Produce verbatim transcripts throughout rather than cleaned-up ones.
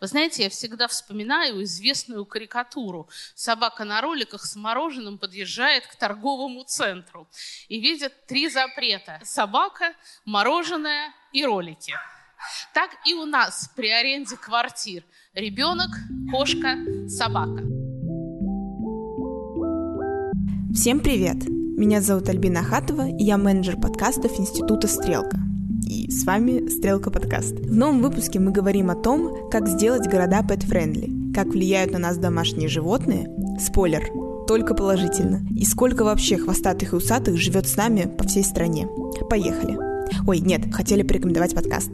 Вы знаете, я всегда вспоминаю известную карикатуру. Собака на роликах с мороженым подъезжает к торговому центру и видит три запрета: собака, мороженое и ролики. Так и у нас при аренде квартир: ребенок, кошка, собака. Всем привет! Меня зовут Альбина Хатова, и я менеджер подкастов Института Стрелка. И с вами Стрелка Подкаст. В новом выпуске мы говорим о том, как сделать города pet-friendly, как влияют на нас домашние животные, спойлер, только положительно, и сколько вообще хвостатых и усатых живет с нами по всей стране. Поехали! Ой, нет, хотели порекомендовать подкаст.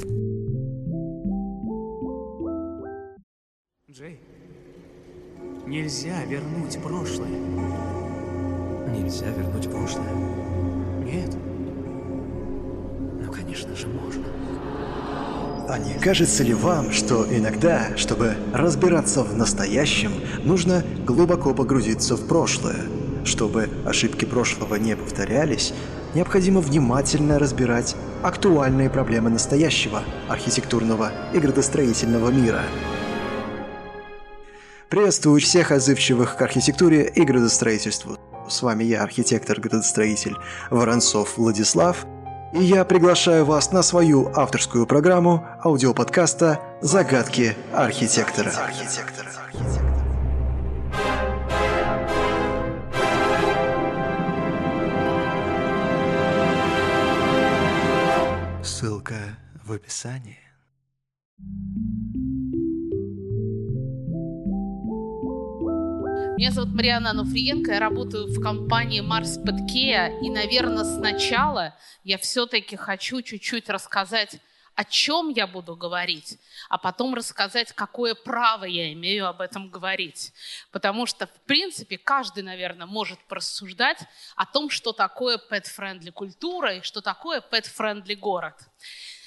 Джей, нельзя вернуть прошлое. Нельзя вернуть прошлое. Нет. Ну, конечно же, можно. А не кажется ли вам, что иногда, чтобы разбираться в настоящем, нужно глубоко погрузиться в прошлое? Чтобы ошибки прошлого не повторялись, необходимо внимательно разбирать актуальные проблемы настоящего архитектурного и градостроительного мира. Приветствую всех отзывчивых к архитектуре и градостроительству. С вами я, архитектор-градостроитель Воронцов Владислав, и я приглашаю вас на свою авторскую программу аудиоподкаста «Загадки архитектора». архитектора. Ссылка в описании. Меня зовут Марьяна Нофриенко, я работаю в компании Mars Petcare, и, наверное, сначала я все-таки хочу чуть-чуть рассказать, о чем я буду говорить, а потом рассказать, какое право я имею об этом говорить. Потому что, в принципе, каждый, наверное, может порассуждать о том, что такое pet-friendly культура и что такое pet-friendly город.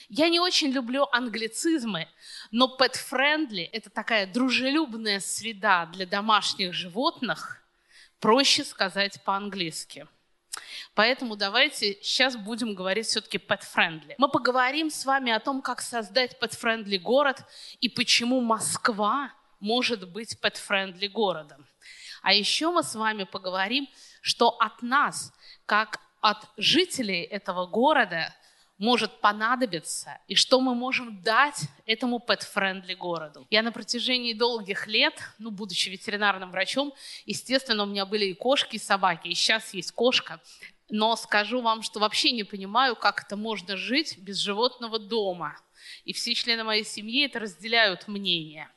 Я не очень люблю англицизмы, но pet-friendly – это такая дружелюбная среда для домашних животных, проще сказать по-английски. Поэтому давайте сейчас будем говорить все-таки pet-friendly. Мы поговорим с вами о том, как создать pet-friendly город и почему Москва может быть pet-friendly городом. А еще мы с вами поговорим, что от нас, как от жителей этого города, может понадобиться, и что мы можем дать этому pet-friendly городу. Я на протяжении долгих лет, ну, будучи ветеринарным врачом, естественно, у меня были и кошки, и собаки, и сейчас есть кошка, но скажу вам, что вообще не понимаю, как это можно жить без животного дома. И все члены моей семьи это разделяют мнение.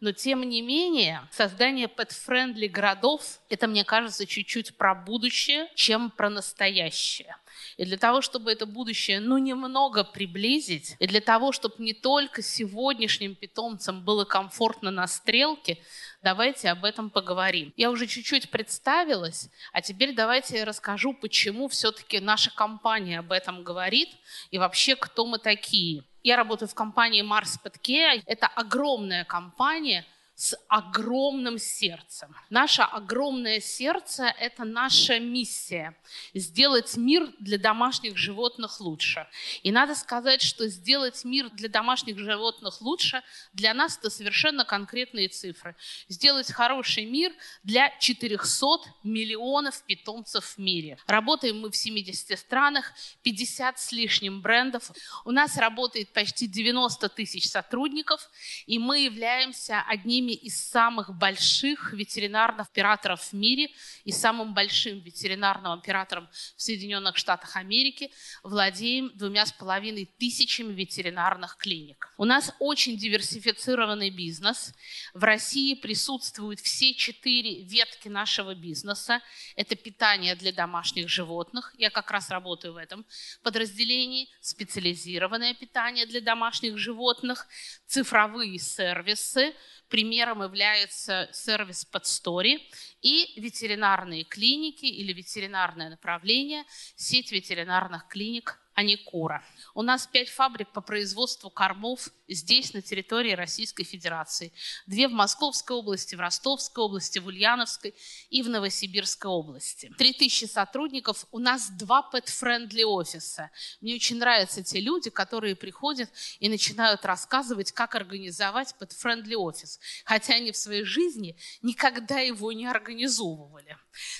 Но, тем не менее, создание pet-friendly городов – это, мне кажется, чуть-чуть про будущее, чем про настоящее. И для того, чтобы это будущее, ну, немного приблизить, и для того, чтобы не только сегодняшним питомцам было комфортно на стрелке, давайте об этом поговорим. Я уже чуть-чуть представилась, а теперь давайте я расскажу, почему все-таки наша компания об этом говорит и вообще, кто мы такие. Я работаю в компании Mars Petcare. Это огромная компания с огромным сердцем. Наше огромное сердце – это наша миссия – сделать мир для домашних животных лучше. И надо сказать, что сделать мир для домашних животных лучше для нас – это совершенно конкретные цифры. Сделать хороший мир для четыреста миллионов питомцев в мире. Работаем мы в семидесяти странах, пятьдесят с лишним брендов. У нас работает почти девяносто тысяч сотрудников, и мы являемся одними из самых больших ветеринарных операторов в мире и самым большим ветеринарным оператором в Соединенных Штатах Америки, владеем двумя с половиной тысячами ветеринарных клиник. У нас очень диверсифицированный бизнес. В России присутствуют все четыре ветки нашего бизнеса. Это питание для домашних животных. Я как раз работаю в этом подразделении. Специализированное питание для домашних животных, цифровые сервисы. Примером является сервис PetStory и ветеринарные клиники или ветеринарное направление «Сеть ветеринарных клиник». Аникура. У нас пять фабрик по производству кормов здесь, на территории Российской Федерации, две в Московской области, в Ростовской области, в Ульяновской и в Новосибирской области. три тысячи сотрудников, у нас два pet-friendly офиса. Мне очень нравятся те люди, которые приходят и начинают рассказывать, как организовать pet-friendly офис, хотя они в своей жизни никогда его не организовывали.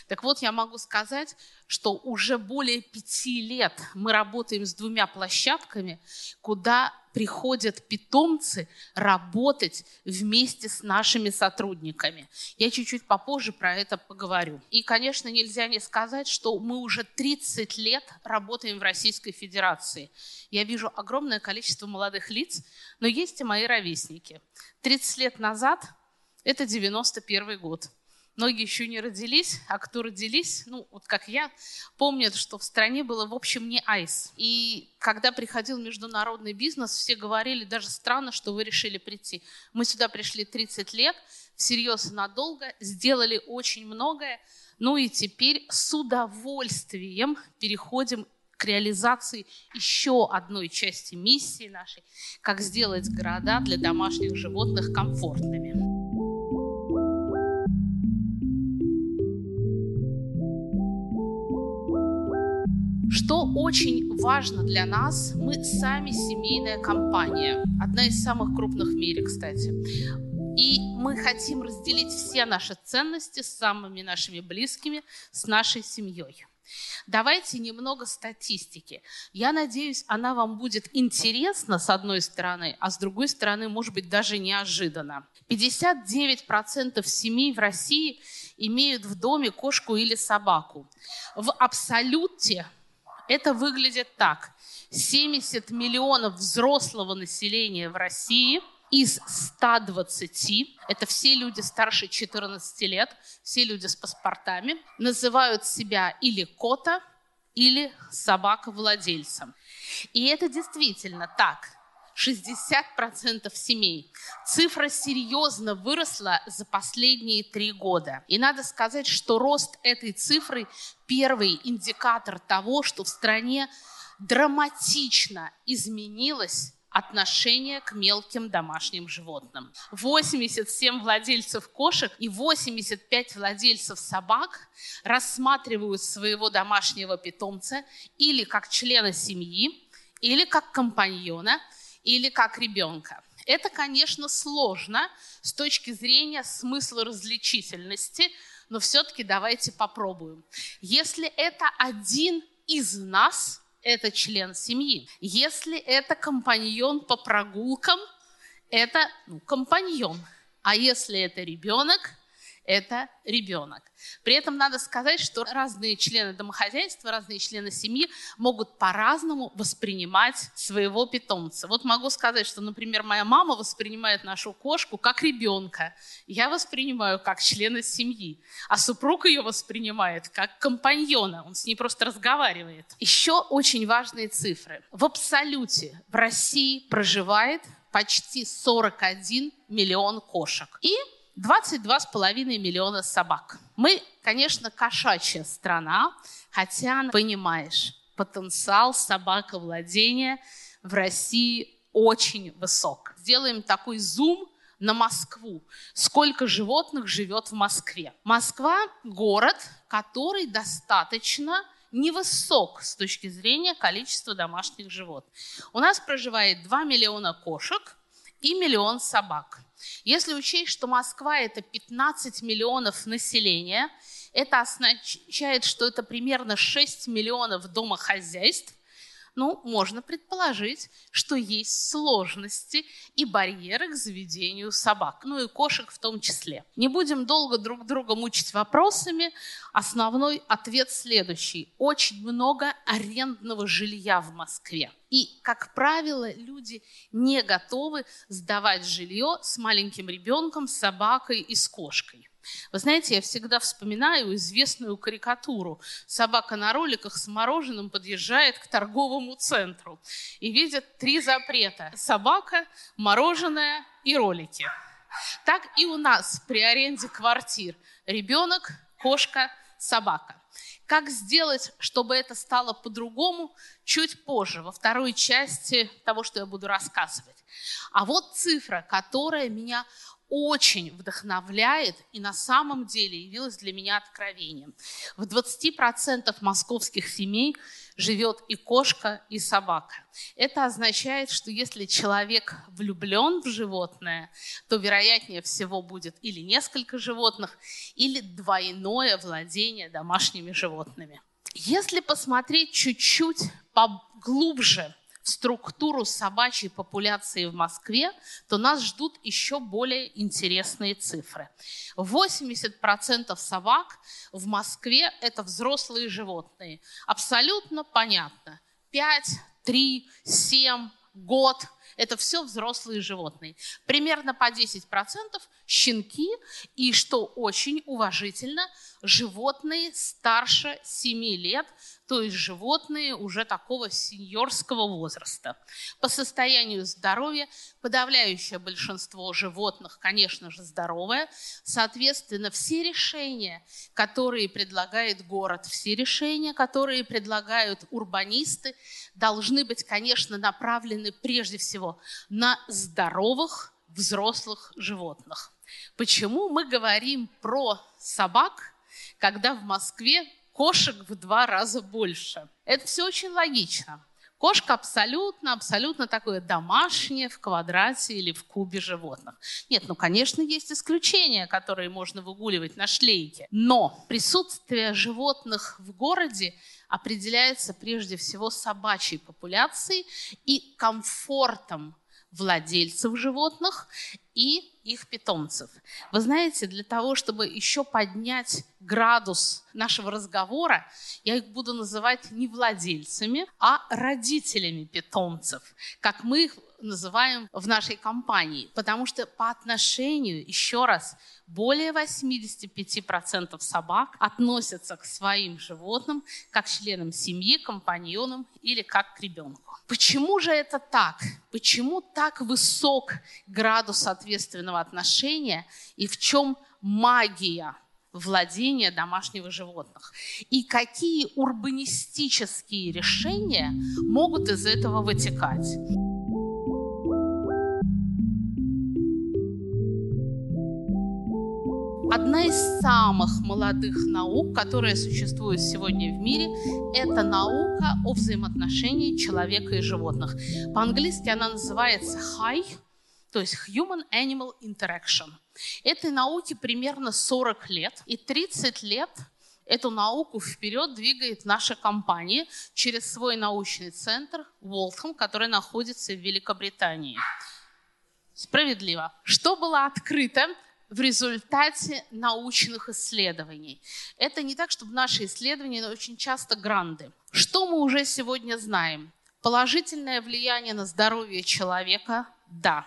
Так вот, я могу сказать, что уже более пяти лет мы работаем с двумя площадками, куда приходят питомцы работать вместе с нашими сотрудниками. Я чуть-чуть попозже про это поговорю. И, конечно, нельзя не сказать, что мы уже тридцать лет работаем в Российской Федерации. Я вижу огромное количество молодых лиц, но есть и мои ровесники. тридцать лет назад – это девяносто первый год. Многие еще не родились, а кто родились, ну, вот как я, помнят, что в стране было, в общем, не айс. И когда приходил международный бизнес, все говорили, даже странно, что вы решили прийти. Мы сюда пришли тридцать лет, всерьез и надолго, сделали очень многое, ну и теперь с удовольствием переходим к реализации еще одной части миссии нашей, как сделать города для домашних животных комфортными. Что очень важно для нас, мы сами семейная компания, одна из самых крупных в мире, кстати. И мы хотим разделить все наши ценности с самыми нашими близкими, с нашей семьей. Давайте немного статистики. Я надеюсь, она вам будет интересна с одной стороны, а с другой стороны, может быть, даже неожиданно. пятьдесят девять процентов семей в России имеют в доме кошку или собаку. В абсолюте это выглядит так. семьдесят миллионов взрослого населения в России из ста двадцати, это все люди старше четырнадцати лет, все люди с паспортами, называют себя или кота, или собаковладельцем. И это действительно так. шестьдесят процентов семей. Цифра серьезно выросла за последние три года. И надо сказать, что рост этой цифры – первый индикатор того, что в стране драматично изменилось отношение к мелким домашним животным. восемьдесят семь владельцев кошек и восемьдесят пять владельцев собак рассматривают своего домашнего питомца или как члена семьи, или как компаньона, или как ребенка. Это, конечно, сложно с точки зрения смысла различительности, но все-таки давайте попробуем. Если это один из нас, это член семьи. Если это компаньон по прогулкам, это ну, компаньон. А если это ребенок, это ребенок. При этом надо сказать, что разные члены домохозяйства, разные члены семьи могут по-разному воспринимать своего питомца. Вот могу сказать, что, например, моя мама воспринимает нашу кошку как ребенка. Я воспринимаю как члена семьи. А супруг ее воспринимает как компаньона. Он с ней просто разговаривает. Еще очень важные цифры. В абсолюте в России проживает почти сорок один миллион кошек. И двадцать два с половиной миллиона собак. Мы, конечно, кошачья страна, хотя, понимаешь, потенциал собаковладения в России очень высок. Сделаем такой зум на Москву. Сколько животных живет в Москве? Москва – город, который достаточно невысок с точки зрения количества домашних животных. У нас проживает два миллиона кошек и миллион собак. Если учесть, что Москва – это пятнадцать миллионов населения, это означает, что это примерно шесть миллионов домохозяйств, ну, можно предположить, что есть сложности и барьеры к заведению собак, ну и кошек в том числе. Не будем долго друг друга мучить вопросами. Основной ответ следующий. Очень много арендного жилья в Москве. И, как правило, люди не готовы сдавать жилье с маленьким ребенком, с собакой и с кошкой. Вы знаете, я всегда вспоминаю известную карикатуру. Собака на роликах с мороженым подъезжает к торговому центру и видит три запрета: собака, мороженое и ролики. Так и у нас при аренде квартир: ребенок, кошка, собака. Как сделать, чтобы это стало по-другому, чуть позже, во второй части того, что я буду рассказывать. А вот цифра, которая меня очень вдохновляет и на самом деле явилась для меня откровением. В двадцати процентах московских семей живет и кошка, и собака. Это означает, что если человек влюблен в животное, то вероятнее всего будет или несколько животных, или двойное владение домашними животными. Если посмотреть чуть-чуть поглубже структуру собачьей популяции в Москве, то нас ждут еще более интересные цифры. восемьдесят процентов собак в Москве – это взрослые животные. Абсолютно понятно. пять, три, семь, год – это все взрослые животные. Примерно по десять процентов – щенки и, что очень уважительно, животные старше семи лет, то есть животные уже такого сеньорского возраста. По состоянию здоровья подавляющее большинство животных, конечно же, здоровое. Соответственно, все решения, которые предлагает город, все решения, которые предлагают урбанисты, должны быть, конечно, направлены прежде всего на здоровых взрослых животных. Почему мы говорим про собак, когда в Москве кошек в два раза больше? Это все очень логично. Кошка абсолютно, абсолютно такое домашнее в квадрате или в кубе животных. Нет, ну, конечно, есть исключения, которые можно выгуливать на шлейке. Но присутствие животных в городе определяется прежде всего собачьей популяцией и комфортом владельцев животных и их питомцев. Вы знаете, для того, чтобы еще поднять градус нашего разговора, я их буду называть не владельцами, а родителями питомцев, как мы их называем в нашей компании. Потому что по отношению, еще раз, более восемьдесят пять процентов собак относятся к своим животным как к членам семьи, компаньонам или как к ребенку. Почему же это так? Почему так высок градус ответственного отношения и в чем магия владения домашних животных? И какие урбанистические решения могут из этого вытекать? Одна из самых молодых наук, которая существует сегодня в мире, это наука о взаимоотношении человека и животных. По-английски она называется H A I, то есть Human Animal Interaction. Этой науке примерно сорок лет, и тридцать лет эту науку вперед двигает наша компания через свой научный центр Waltham, который находится в Великобритании. Справедливо. Что было открыто в результате научных исследований? Это не так, чтобы наши исследования, но очень часто гранды. Что мы уже сегодня знаем? Положительное влияние на здоровье человека – да.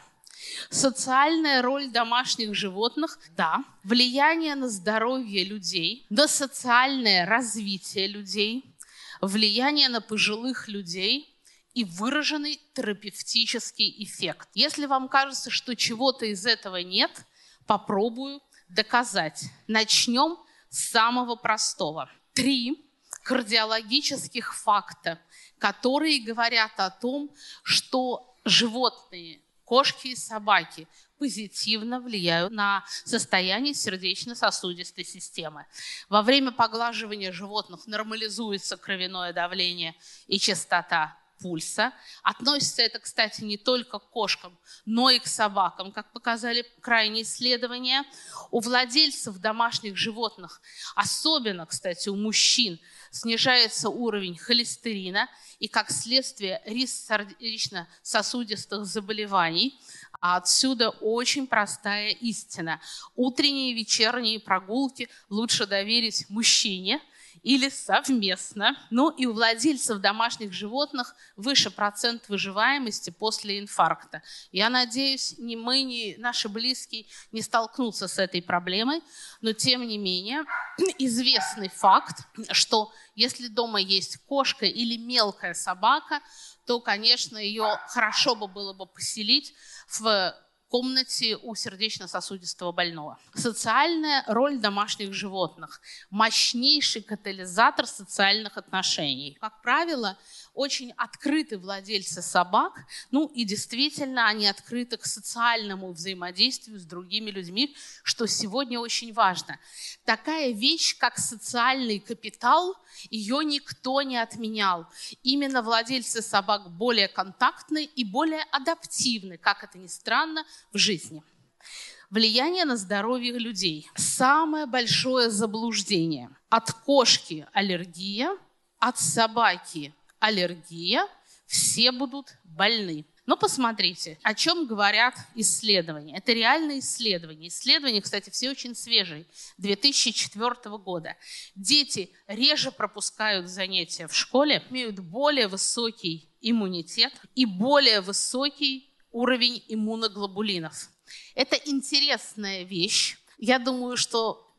Социальная роль домашних животных – да. Влияние на здоровье людей, на социальное развитие людей, влияние на пожилых людей и выраженный терапевтический эффект. Если вам кажется, что чего-то из этого нет, попробую доказать. Начнем с самого простого. Три кардиологических факта, которые говорят о том, что животные, кошки и собаки позитивно влияют на состояние сердечно-сосудистой системы. Во время поглаживания животных нормализуется кровяное давление и частота пульса. Относится это, кстати, не только к кошкам, но и к собакам, как показали крайние исследования. У владельцев домашних животных, особенно, кстати, у мужчин, снижается уровень холестерина и, как следствие, риск сердечно-сосудистых заболеваний. А отсюда очень простая истина. Утренние и вечерние прогулки лучше доверить мужчине, или совместно. Ну и у владельцев домашних животных выше процент выживаемости после инфаркта. Я надеюсь, ни мы, ни наши близкие не столкнутся с этой проблемой, но тем не менее известный факт, что если дома есть кошка или мелкая собака, то, конечно, ее хорошо бы было бы поселить в комнате у сердечно-сосудистого больного. Социальная роль домашних животных – мощнейший катализатор социальных отношений. Как правило, очень открыты владельцы собак, ну и действительно они открыты к социальному взаимодействию с другими людьми, что сегодня очень важно. Такая вещь, как социальный капитал, ее никто не отменял. Именно владельцы собак более контактны и более адаптивны, как это ни странно, в жизни. Влияние на здоровье людей. Самое большое заблуждение. От кошки аллергия, от собаки аллергия, все будут больны. Но посмотрите, о чем говорят исследования. Это реальные исследования. Исследования, кстати, все очень свежие, две тысячи четвёртого года. Дети реже пропускают занятия в школе, имеют более высокий иммунитет и более высокий уровень иммуноглобулинов. Это интересная вещь. Я думаю, что,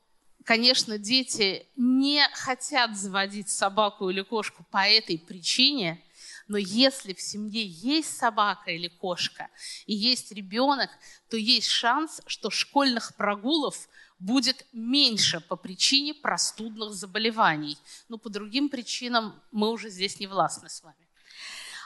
конечно, дети не хотят заводить собаку или кошку по этой причине, но если в семье есть собака или кошка и есть ребенок, то есть шанс, что школьных прогулов будет меньше по причине простудных заболеваний. Но по другим причинам мы уже здесь не властны с вами.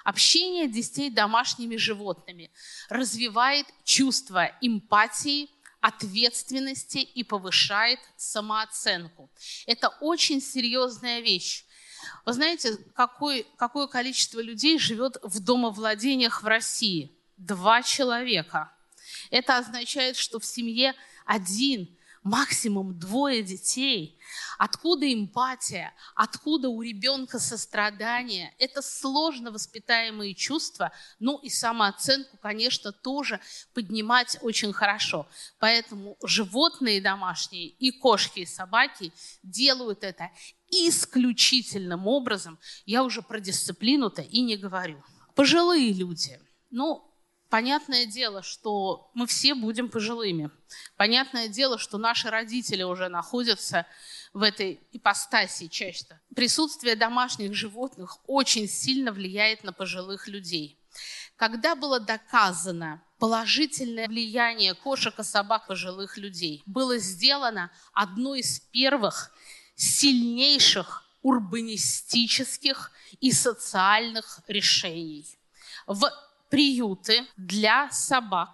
Общение детей с домашними животными развивает чувство эмпатии, ответственности и повышает самооценку. Это очень серьезная вещь. Вы знаете, какой, какое количество людей живет в домовладениях в России? Два человека. Это означает, что в семье один, максимум двое детей. Откуда эмпатия? Откуда у ребенка сострадание? Это сложно воспитаемые чувства. Ну и самооценку, конечно, тоже поднимать очень хорошо. Поэтому животные домашние, и кошки, и собаки делают это исключительным образом. Я уже про дисциплину-то и не говорю. Пожилые люди. Ну, понятное дело, что мы все будем пожилыми. Понятное дело, что наши родители уже находятся в этой ипостаси чаще. Присутствие домашних животных очень сильно влияет на пожилых людей. Когда было доказано положительное влияние кошек и собак пожилых людей, было сделано одно из первых сильнейших урбанистических и социальных решений. В приюты для собак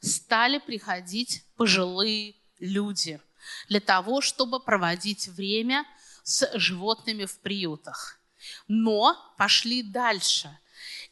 стали приходить пожилые люди для того, чтобы проводить время с животными в приютах. Но пошли дальше.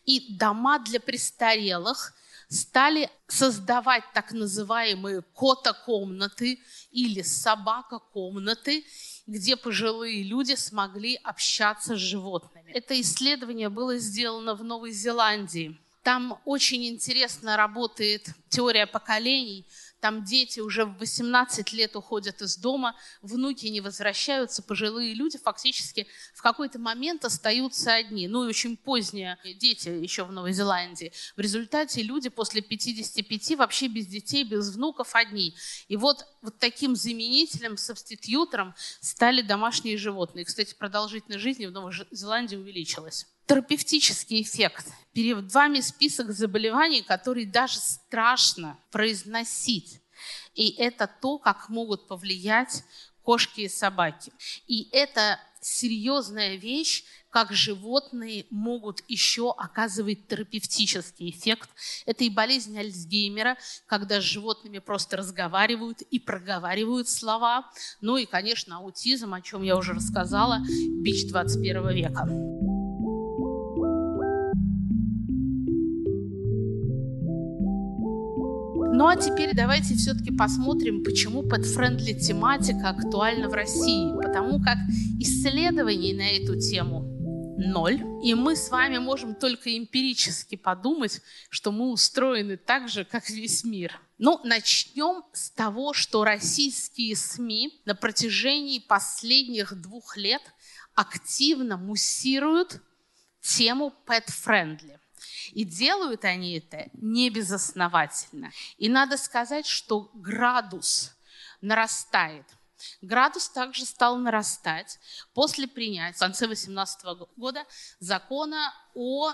И дома для престарелых стали создавать так называемые кота-комнаты или собака-комнаты, где пожилые люди смогли общаться с животными. Это исследование было сделано в Новой Зеландии. Там очень интересно работает теория поколений. Там дети уже в восемнадцать лет уходят из дома, внуки не возвращаются, пожилые люди фактически в какой-то момент остаются одни. Ну и очень поздние дети еще в Новой Зеландии. В результате люди после пятидесяти пяти вообще без детей, без внуков одни. И вот, вот таким заменителем, субститьютором стали домашние животные. Кстати, продолжительность жизни в Новой Зеландии увеличилась. Терапевтический эффект. Перед вами список заболеваний, которые даже страшно произносить. И это то, как могут повлиять кошки и собаки. И это серьезная вещь, как животные могут еще оказывать терапевтический эффект. Это и болезнь Альцгеймера, когда с животными просто разговаривают и проговаривают слова. Ну и, конечно, аутизм, о чем я уже рассказала, бич двадцать первого века. Ну а теперь давайте все-таки посмотрим, почему pet-friendly тематика актуальна в России. Потому как исследований на эту тему ноль. И мы с вами можем только эмпирически подумать, что мы устроены так же, как весь мир. Ну, начнем с того, что российские СМИ на протяжении последних двух лет активно муссируют тему pet-friendly. И делают они это небезосновательно. И надо сказать, что градус нарастает. Градус также стал нарастать после принятия в конце две тысячи восемнадцатого года закона о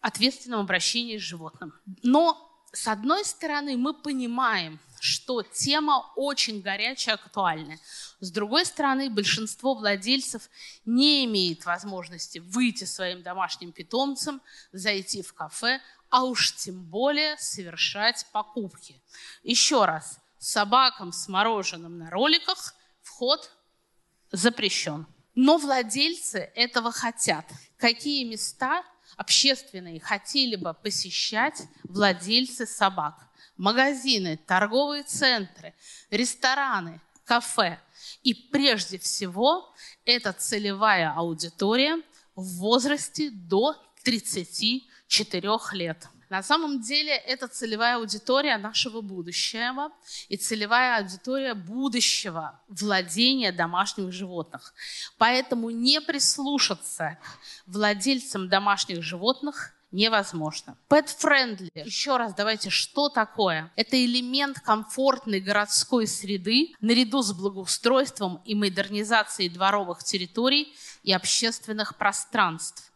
ответственном обращении с животным. Но с одной стороны, мы понимаем, что тема очень горячая, актуальная. С другой стороны, большинство владельцев не имеет возможности выйти своим домашним питомцем, зайти в кафе, а уж тем более совершать покупки. Еще раз, собакам с мороженым на роликах вход запрещен. Но владельцы этого хотят. Какие места общественные хотели бы посещать владельцы собак? Магазины, торговые центры, рестораны, кафе. И прежде всего, это целевая аудитория в возрасте до тридцати четырёх лет. На самом деле, это целевая аудитория нашего будущего и целевая аудитория будущего владения домашних животных. Поэтому не прислушаться к владельцам домашних животных невозможно. Pet-friendly. Еще раз давайте, что такое? Это элемент комфортной городской среды наряду с благоустройством и модернизацией дворовых территорий и общественных пространств.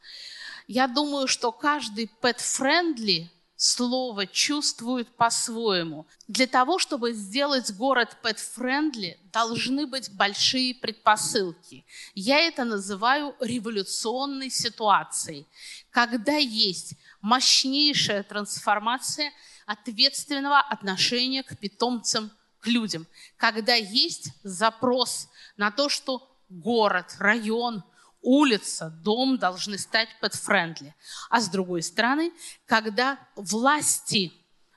Я думаю, что каждый pet-friendly слово чувствует по-своему. Для того, чтобы сделать город pet-friendly, должны быть большие предпосылки. Я это называю революционной ситуацией, когда есть мощнейшая трансформация ответственного отношения к питомцам, к людям, когда есть запрос на то, что город, район, улица, дом должны стать pet-friendly. А с другой стороны, когда власти,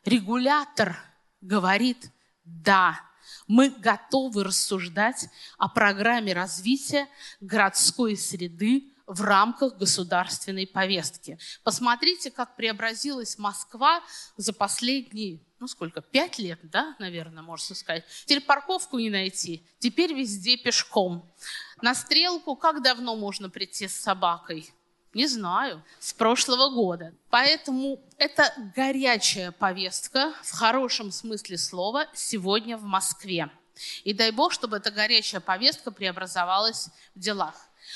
регулятор говорит: да, мы готовы рассуждать о программе развития городской среды в рамках государственной повестки. Посмотрите, как преобразилась Москва за последние, ну сколько, пять лет, да, наверное, можно сказать. Теперь парковку не найти, теперь везде пешком. На Стрелку как давно можно прийти с собакой? Не знаю, с прошлого года. Поэтому это горячая повестка, в хорошем смысле слова, сегодня в Москве. И дай бог, чтобы эта горячая повестка преобразовалась в делах.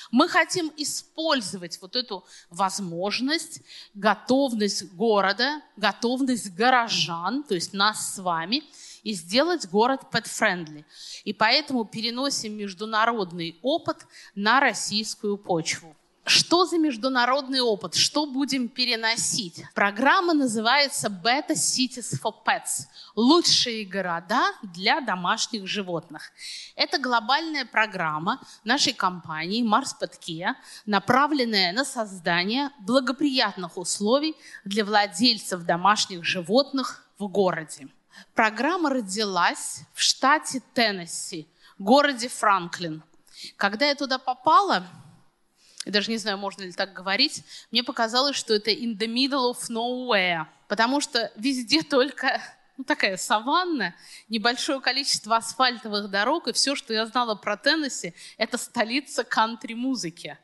Мы хотим использовать вот эту возможность, готовность города, готовность горожан, то есть нас с вами, и сделать город pet-friendly. И поэтому переносим международный опыт на российскую почву. Что за международный опыт? Что будем переносить? Программа называется Better Cities for Pets. Лучшие города для домашних животных. Это глобальная программа нашей компании Mars Petcare, направленная на создание благоприятных условий для владельцев домашних животных в городе. Программа родилась в штате Теннесси, городе Франклин. Когда я туда попала, я даже не знаю, можно ли так говорить, мне показалось, что это in the middle of nowhere, потому что везде только, ну, такая саванна, небольшое количество асфальтовых дорог, и все, что я знала про Теннесси, это столица кантри-музыки.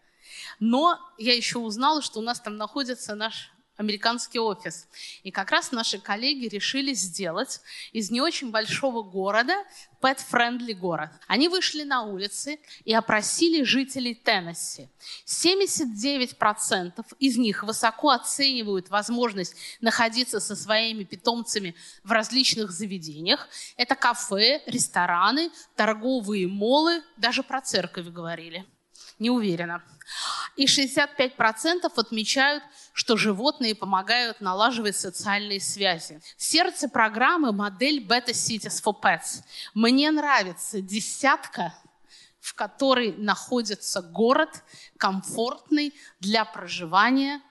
Но я еще узнала, что у нас там находится наш американский офис. И как раз наши коллеги решили сделать из не очень большого города pet-friendly город. Они вышли на улицы и опросили жителей Теннесси. семьдесят девять процентов из них высоко оценивают возможность находиться со своими питомцами в различных заведениях. Это кафе, рестораны, торговые молы, даже про церковь говорили. Не уверена. И шестьдесят пять процентов отмечают, что животные помогают налаживать социальные связи. В сердце программы модель Better Cities for Pets. Мне нравится десятка, в которой находится город, комфортный для проживания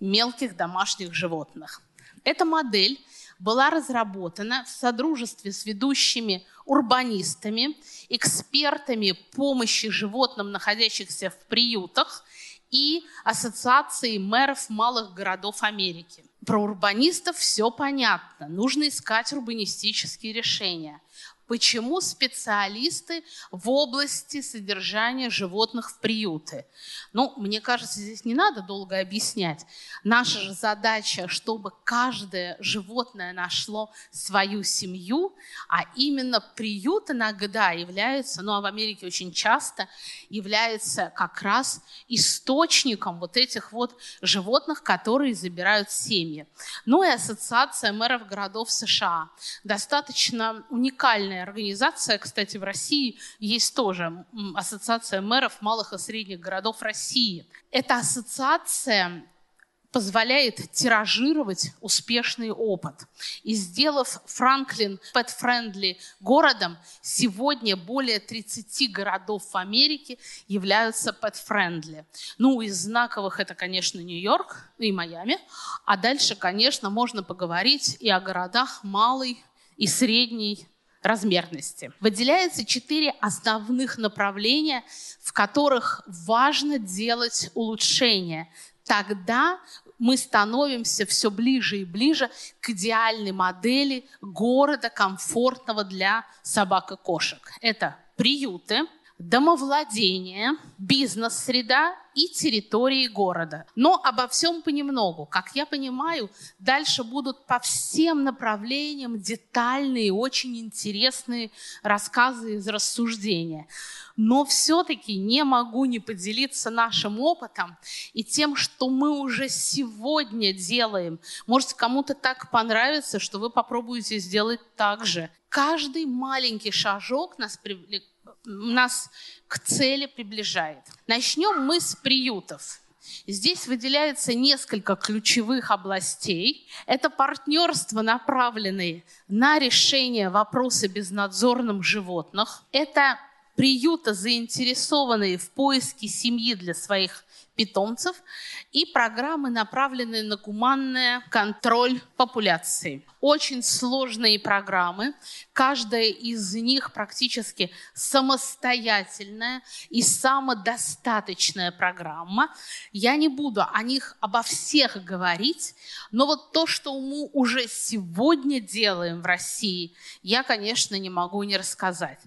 мелких домашних животных. Эта модель была разработана в содружестве с ведущими урбанистами, экспертами помощи животным, находящихся в приютах, и Ассоциацией мэров малых городов Америки. Про урбанистов все понятно, нужно искать урбанистические решения. Почему специалисты в области содержания животных в приюты? Ну, мне кажется, здесь не надо долго объяснять. Наша же задача, чтобы каждое животное нашло свою семью, а именно приют иногда является, ну а в Америке очень часто, является как раз источником вот этих вот животных, которые забирают семьи. Ну и Ассоциация мэров городов США. Достаточно уникальная организация, кстати, в России есть тоже Ассоциация мэров малых и средних городов России. Эта ассоциация позволяет тиражировать успешный опыт. И сделав Франклин pet-friendly городом, сегодня более тридцати городов в Америке являются pet-friendly. Ну, из знаковых это, конечно, Нью-Йорк и Майами. А дальше, конечно, можно поговорить и о городах малой и средней размерности. Выделяется четыре основных направления, в которых важно делать улучшения. Тогда мы становимся все ближе и ближе к идеальной модели города, комфортного для собак и кошек. Это приюты, домовладение, бизнес-среда и территории города. Но обо всем понемногу. Как я понимаю, дальше будут по всем направлениям детальные, очень интересные рассказы из рассуждения. Но все-таки не могу не поделиться нашим опытом и тем, что мы уже сегодня делаем. Может, кому-то так понравится, что вы попробуете сделать так же. Каждый маленький шажок нас привлекает, нас к цели приближает. Начнем мы с приютов. Здесь выделяется несколько ключевых областей. Это партнерства, направленные на решение вопроса безнадзорных животных. Это приюты, заинтересованные в поиске семьи для своих питомцев, и программы, направленные на гуманный контроль популяции. Очень сложные программы, каждая из них практически самостоятельная и самодостаточная программа. Я не буду о них обо всех говорить, но вот то, что мы уже сегодня делаем в России, я, конечно, не могу не рассказать.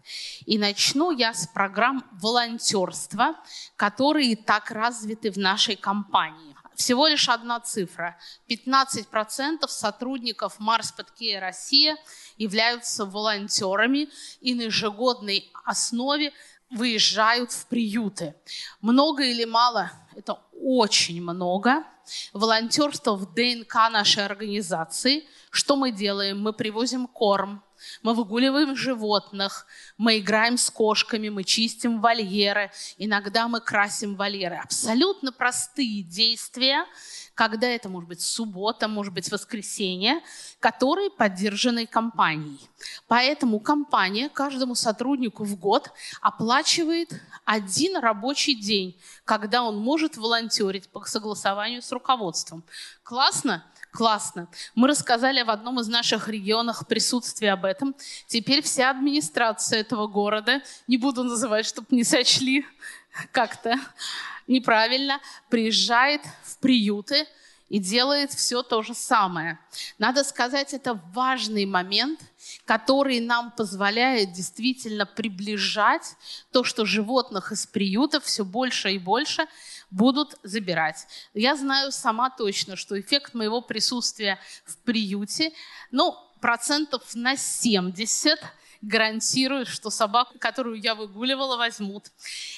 И начну я с программ волонтерства, которые так развиты в нашей компании. Всего лишь одна цифра. пятнадцать процентов сотрудников Mars Petcare Россия являются волонтерами и на ежегодной основе выезжают в приюты. Много или мало? Это очень много. Волонтерство в ДНК нашей организации. Что мы делаем? Мы привозим корм, мы выгуливаем животных, мы играем с кошками, мы чистим вольеры, иногда мы красим вольеры. Абсолютно простые действия, когда это может быть суббота, может быть воскресенье, которые поддержаны компанией. Поэтому компания каждому сотруднику в год оплачивает один рабочий день, когда он может волонтерить по согласованию с руководством. Классно? Классно. Мы рассказали в одном из наших регионах присутствии об этом. Теперь вся администрация этого города, не буду называть, чтобы не сочли как-то неправильно, приезжает в приюты и делает все то же самое. Надо сказать, это важный момент, который нам позволяет действительно приближать то, что животных из приютов все больше и больше будут забирать. Я знаю сама точно, что эффект моего присутствия в приюте, ну, процентов на семьдесят гарантирует, что собаку, которую я выгуливала, возьмут.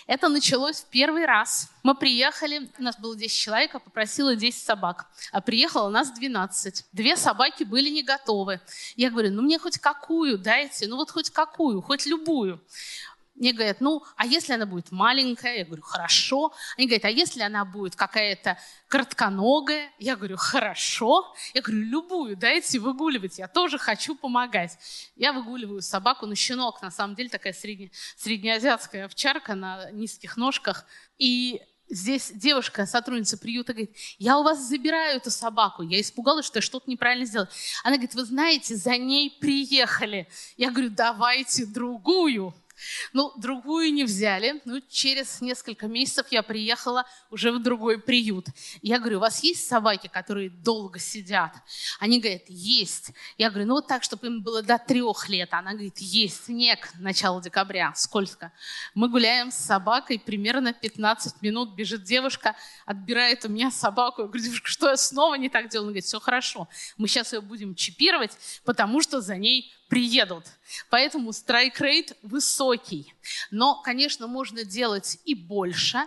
Это началось в первый раз. Мы приехали, у нас было десять человек, а попросила десять собак. А приехало у нас двенадцать. Две собаки были не готовы. Я говорю, ну мне хоть какую дайте, ну вот хоть какую, хоть любую. Мне говорят, ну, а если она будет маленькая? Я говорю, хорошо. Они говорят, а если она будет какая-то коротконогая? Я говорю, хорошо. Я говорю, любую дайте выгуливать, я тоже хочу помогать. Я выгуливаю собаку, ну, щенок, на самом деле, такая средне, среднеазиатская овчарка на низких ножках. И здесь девушка, сотрудница приюта, говорит, я у вас забираю эту собаку. Я испугалась, что я что-то неправильно сделала. Она говорит, вы знаете, за ней приехали. Я говорю, давайте другую. Ну, другую не взяли. Ну, через несколько месяцев я приехала уже в другой приют. Я говорю, у вас есть собаки, которые долго сидят? Они говорят, есть. Я говорю, ну вот так, чтобы им было до трех лет. Она говорит, есть. Снег, начало декабря, скользко. Мы гуляем с собакой, примерно пятнадцать минут бежит девушка, отбирает у меня собаку. Я говорю, девушка, что я снова не так делала? Она говорит, все хорошо, мы сейчас ее будем чипировать, потому что за ней приедут. Поэтому страйк-рейт высокий. Но, конечно, можно делать и больше.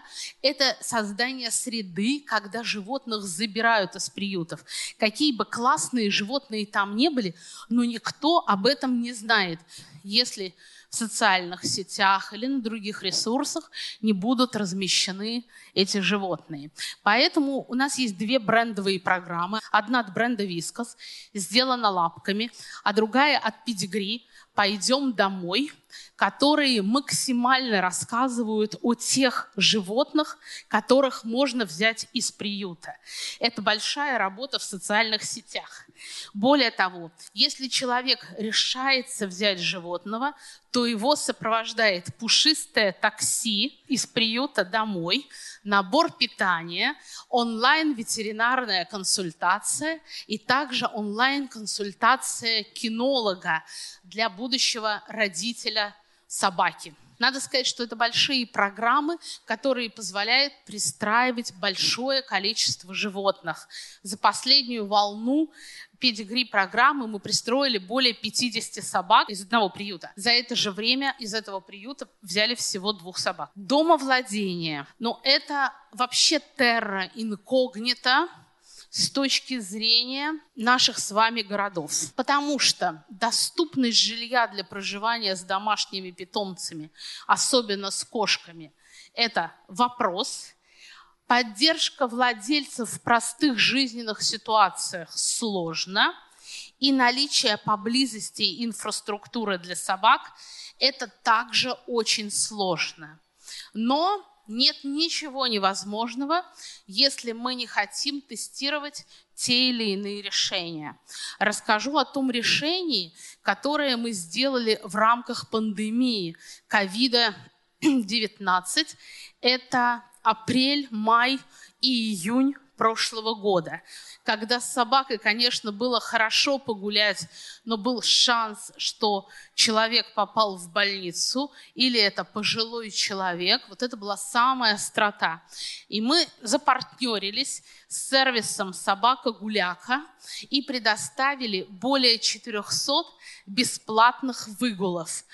Это создание среды, когда животных забирают из приютов. Какие бы классные животные там ни были, но никто об этом не знает, если в социальных сетях или на других ресурсах не будут размещены эти животные. Поэтому у нас есть две брендовые программы. Одна от бренда Viscos, сделана лапками, а другая от Pedigree, «Пойдем домой», которые максимально рассказывают о тех животных, которых можно взять из приюта. Это большая работа в социальных сетях. Более того, если человек решается взять животного, то его сопровождает пушистое такси из приюта домой, набор питания, онлайн-ветеринарная консультация и также онлайн-консультация кинолога для будущего родителя собаки. Надо сказать, что это большие программы, которые позволяют пристраивать большое количество животных. За последнюю волну Pedigree программы мы пристроили более пятьдесят собак из одного приюта. За это же время из этого приюта взяли всего двух собак. Домовладение. Но это вообще терра инкогнита с точки зрения наших с вами городов. Потому что доступность жилья для проживания с домашними питомцами, особенно с кошками, это вопрос. Поддержка владельцев в простых жизненных ситуациях сложно. И наличие поблизости инфраструктуры для собак – это также очень сложно. Но нет ничего невозможного, если мы не хотим тестировать те или иные решения. Расскажу о том решении, которое мы сделали в рамках пандемии ковид девятнадцать. Это апрель, май и июнь прошлого года, когда с собакой, конечно, было хорошо погулять, но был шанс, что человек попал в больницу или это пожилой человек. Вот это была самая острота. И мы запартнерились с сервисом «Собака-гуляка» и предоставили более четырехсот бесплатных выгулов.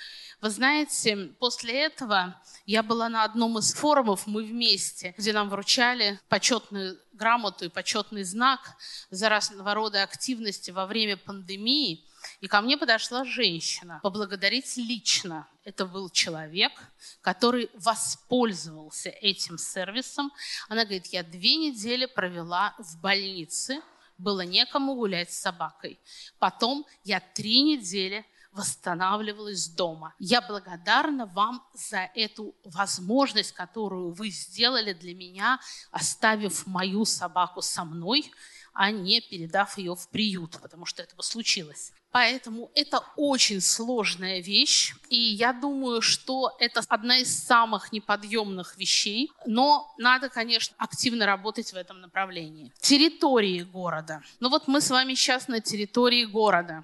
Вы знаете, после этого я была на одном из форумов «Мы вместе», где нам вручали почетную грамоту и почетный знак за разного рода активности во время пандемии. И ко мне подошла женщина поблагодарить лично. Это был человек, который воспользовался этим сервисом. Она говорит, я две недели провела в больнице, было некому гулять с собакой. Потом я три недели восстанавливалась дома. Я благодарна вам за эту возможность, которую вы сделали для меня, оставив мою собаку со мной, а не передав ее в приют, потому что это бы случилось. Поэтому это очень сложная вещь, и я думаю, что это одна из самых неподъемных вещей, но надо, конечно, активно работать в этом направлении. Территории города. Ну вот мы с вами сейчас на территории города,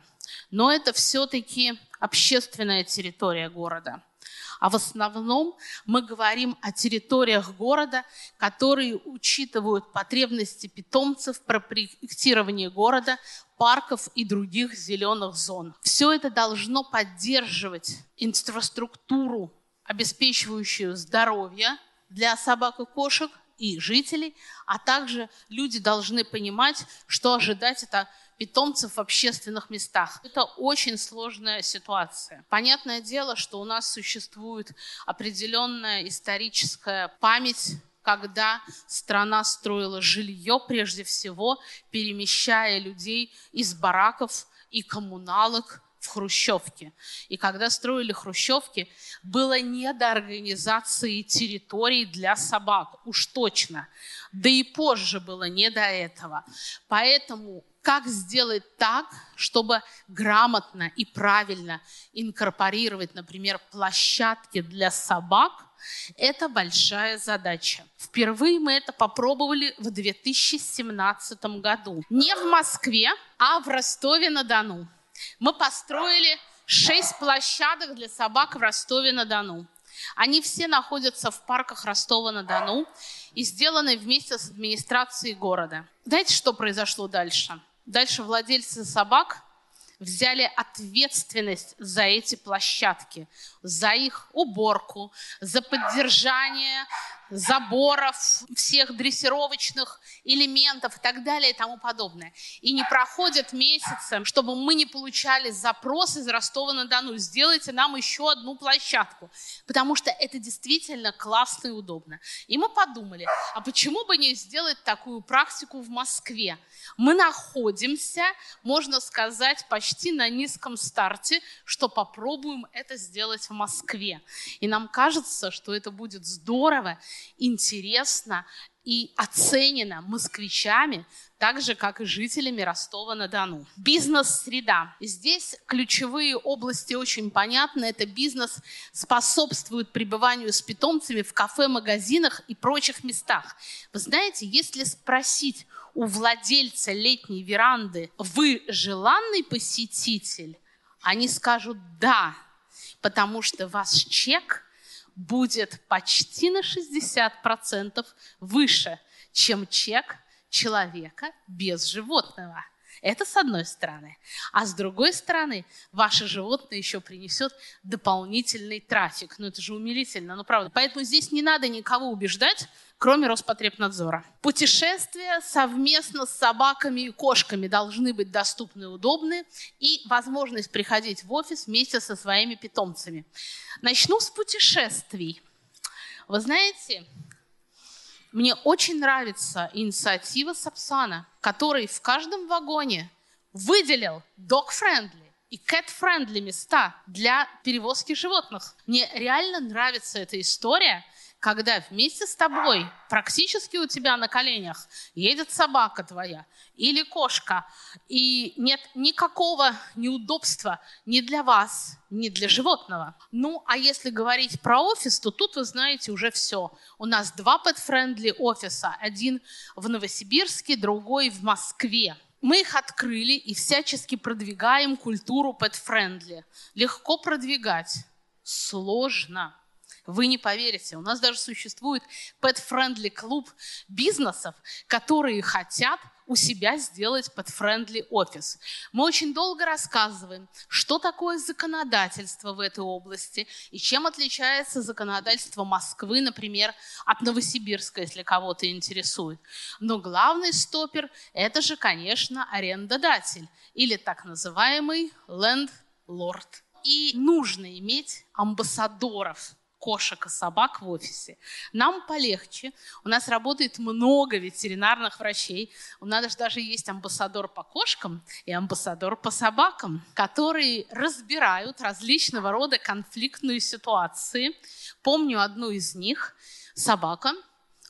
но это все-таки общественная территория города. А в основном мы говорим о территориях города, которые учитывают потребности питомцев при проектировании города, парков и других зеленых зон. Все это должно поддерживать инфраструктуру, обеспечивающую здоровье для собак и кошек и жителей, а также люди должны понимать, что ожидать это питомцев в общественных местах. Это очень сложная ситуация. Понятное дело, что у нас существует определенная историческая память, когда страна строила жилье, прежде всего перемещая людей из бараков и коммуналок в хрущевке. И когда строили хрущевки, было не до организации территорий для собак, уж точно. Да и позже было не до этого. Поэтому как сделать так, чтобы грамотно и правильно инкорпорировать, например, площадки для собак, это большая задача. Впервые мы это попробовали в две тысячи семнадцатом году. Не в Москве, а в Ростове-на-Дону. Мы построили шесть площадок для собак в Ростове-на-Дону. Они все находятся в парках Ростова-на-Дону и сделаны вместе с администрацией города. Знаете, что произошло дальше? Дальше владельцы собак взяли ответственность за эти площадки, за их уборку, за поддержание заборов, всех дрессировочных элементов и так далее и тому подобное. И не проходит месяца, чтобы мы не получали запрос из Ростова-на-Дону: сделайте нам еще одну площадку, потому что это действительно классно и удобно. И мы подумали, а почему бы не сделать такую практику в Москве? Мы находимся, можно сказать, почти на низком старте, что попробуем это сделать в Москве. И нам кажется, что это будет здорово, интересно и оценено москвичами, так же, как и жителями Ростова-на-Дону. Бизнес-среда. Здесь ключевые области очень понятны. Это бизнес способствует пребыванию с питомцами в кафе, магазинах и прочих местах. Вы знаете, если спросить у владельца летней веранды: вы желанный посетитель? Они скажут да, потому что ваш чек будет почти на шестьдесят процентов выше, чем чек человека без животного. Это с одной стороны. А с другой стороны, ваше животное еще принесет дополнительный трафик. Ну это же умилительно, ну правда. Поэтому здесь не надо никого убеждать, кроме Роспотребнадзора. Путешествия совместно с собаками и кошками должны быть доступны и удобны, и возможность приходить в офис вместе со своими питомцами. Начну с путешествий. Вы знаете, мне очень нравится инициатива Сапсана, который в каждом вагоне выделил dog-friendly и cat-friendly места для перевозки животных. Мне реально нравится эта история, когда вместе с тобой, практически у тебя на коленях, едет собака твоя или кошка, и нет никакого неудобства ни для вас, ни для животного. Ну, а если говорить про офис, то тут, вы знаете, уже все. У нас два pet-friendly офиса, один в Новосибирске, другой в Москве. Мы их открыли и всячески продвигаем культуру pet-friendly. Легко продвигать, сложно. Вы не поверите, у нас даже существует pet-friendly клуб бизнесов, которые хотят у себя сделать pet-friendly офис. Мы очень долго рассказываем, что такое законодательство в этой области и чем отличается законодательство Москвы, например, от Новосибирска, если кого-то интересует. Но главный стопер – это же, конечно, арендодатель или так называемый landlord. И нужно иметь амбассадоров кошек и собак в офисе. Нам полегче. У нас работает много ветеринарных врачей. У нас даже есть амбассадор по кошкам и амбассадор по собакам, которые разбирают различного рода конфликтные ситуации. Помню одну из них. Собака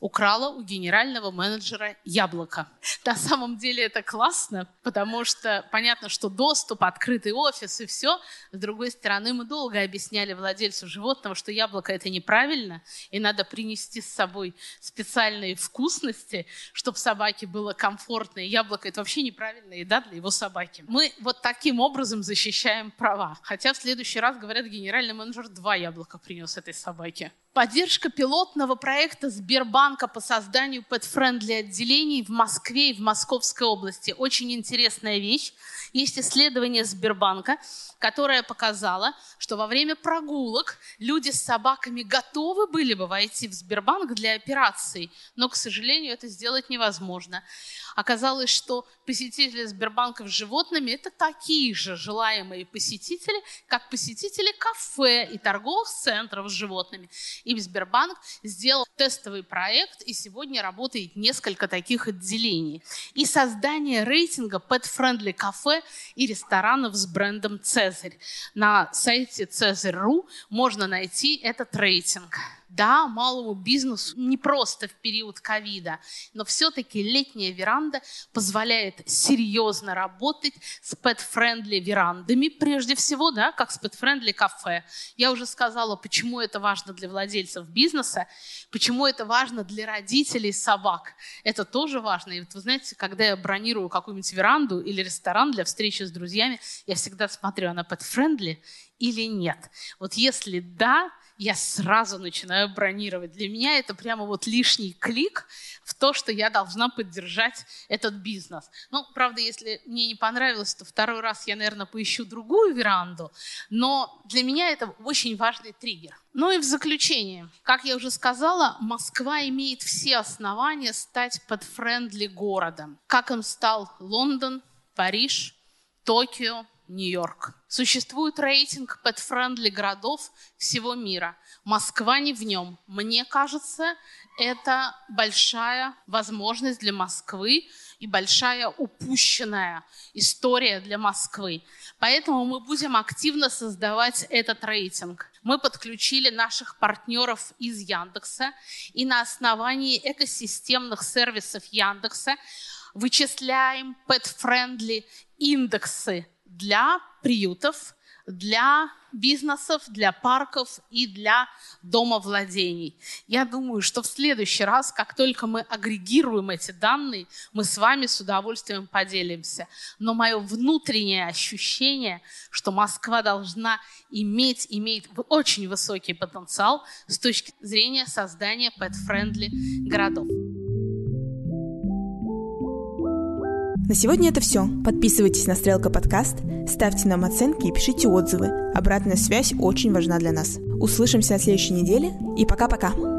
украла у генерального менеджера яблоко. На самом деле это классно, потому что понятно, что доступ, открытый офис и все. С другой стороны, мы долго объясняли владельцу животного, что яблоко это неправильно, и надо принести с собой специальные вкусности, чтобы собаке было комфортно. И яблоко это вообще неправильная еда для его собаки. Мы вот таким образом защищаем права. Хотя в следующий раз, говорят, генеральный менеджер два яблока принес этой собаке. Поддержка пилотного проекта Сбербанка по созданию pet-friendly отделений в Москве и в Московской области. Очень интересная вещь. Есть исследование Сбербанка, которое показало, что во время прогулок люди с собаками готовы были бы войти в Сбербанк для операций, но, к сожалению, это сделать невозможно. Оказалось, что посетители Сбербанков с животными – это такие же желаемые посетители, как посетители кафе и торговых центров с животными. И Сбербанк сделал тестовый проект, и сегодня работает несколько таких отделений. И создание рейтинга pet-friendly кафе и ресторанов с брендом Cesar. На сайте Cesar точка ру можно найти этот рейтинг. Да, малому бизнесу не просто в период ковида, но все-таки летняя веранда позволяет серьезно работать с pet-friendly верандами, прежде всего, да, как с pet-friendly кафе. Я уже сказала, почему это важно для владельцев бизнеса, почему это важно для родителей собак. Это тоже важно. И вот вы знаете, когда я бронирую какую-нибудь веранду или ресторан для встречи с друзьями, я всегда смотрю, она pet-friendly или нет. Вот если да, я сразу начинаю бронировать. Для меня это прямо вот лишний клик в то, что я должна поддержать этот бизнес. Ну, правда, если мне не понравилось, то второй раз я, наверное, поищу другую веранду, но для меня это очень важный триггер. Ну и в заключение, как я уже сказала, Москва имеет все основания стать pet-friendly городом, как им стал Лондон, Париж, Токио, Нью-Йорк. Существует рейтинг pet-friendly городов всего мира. Москва не в нем. Мне кажется, это большая возможность для Москвы и большая упущенная история для Москвы. Поэтому мы будем активно создавать этот рейтинг. Мы подключили наших партнеров из Яндекса, и на основании экосистемных сервисов Яндекса вычисляем pet-friendly индексы для приютов, для бизнесов, для парков и для домовладений. Я думаю, что в следующий раз, как только мы агрегируем эти данные, мы с вами с удовольствием поделимся. Но мое внутреннее ощущение, что Москва должна иметь, имеет очень высокий потенциал с точки зрения создания pet-friendly городов. На сегодня это все. Подписывайтесь на Стрелка Подкаст, ставьте нам оценки и пишите отзывы. Обратная связь очень важна для нас. Услышимся на следующей неделе и пока-пока!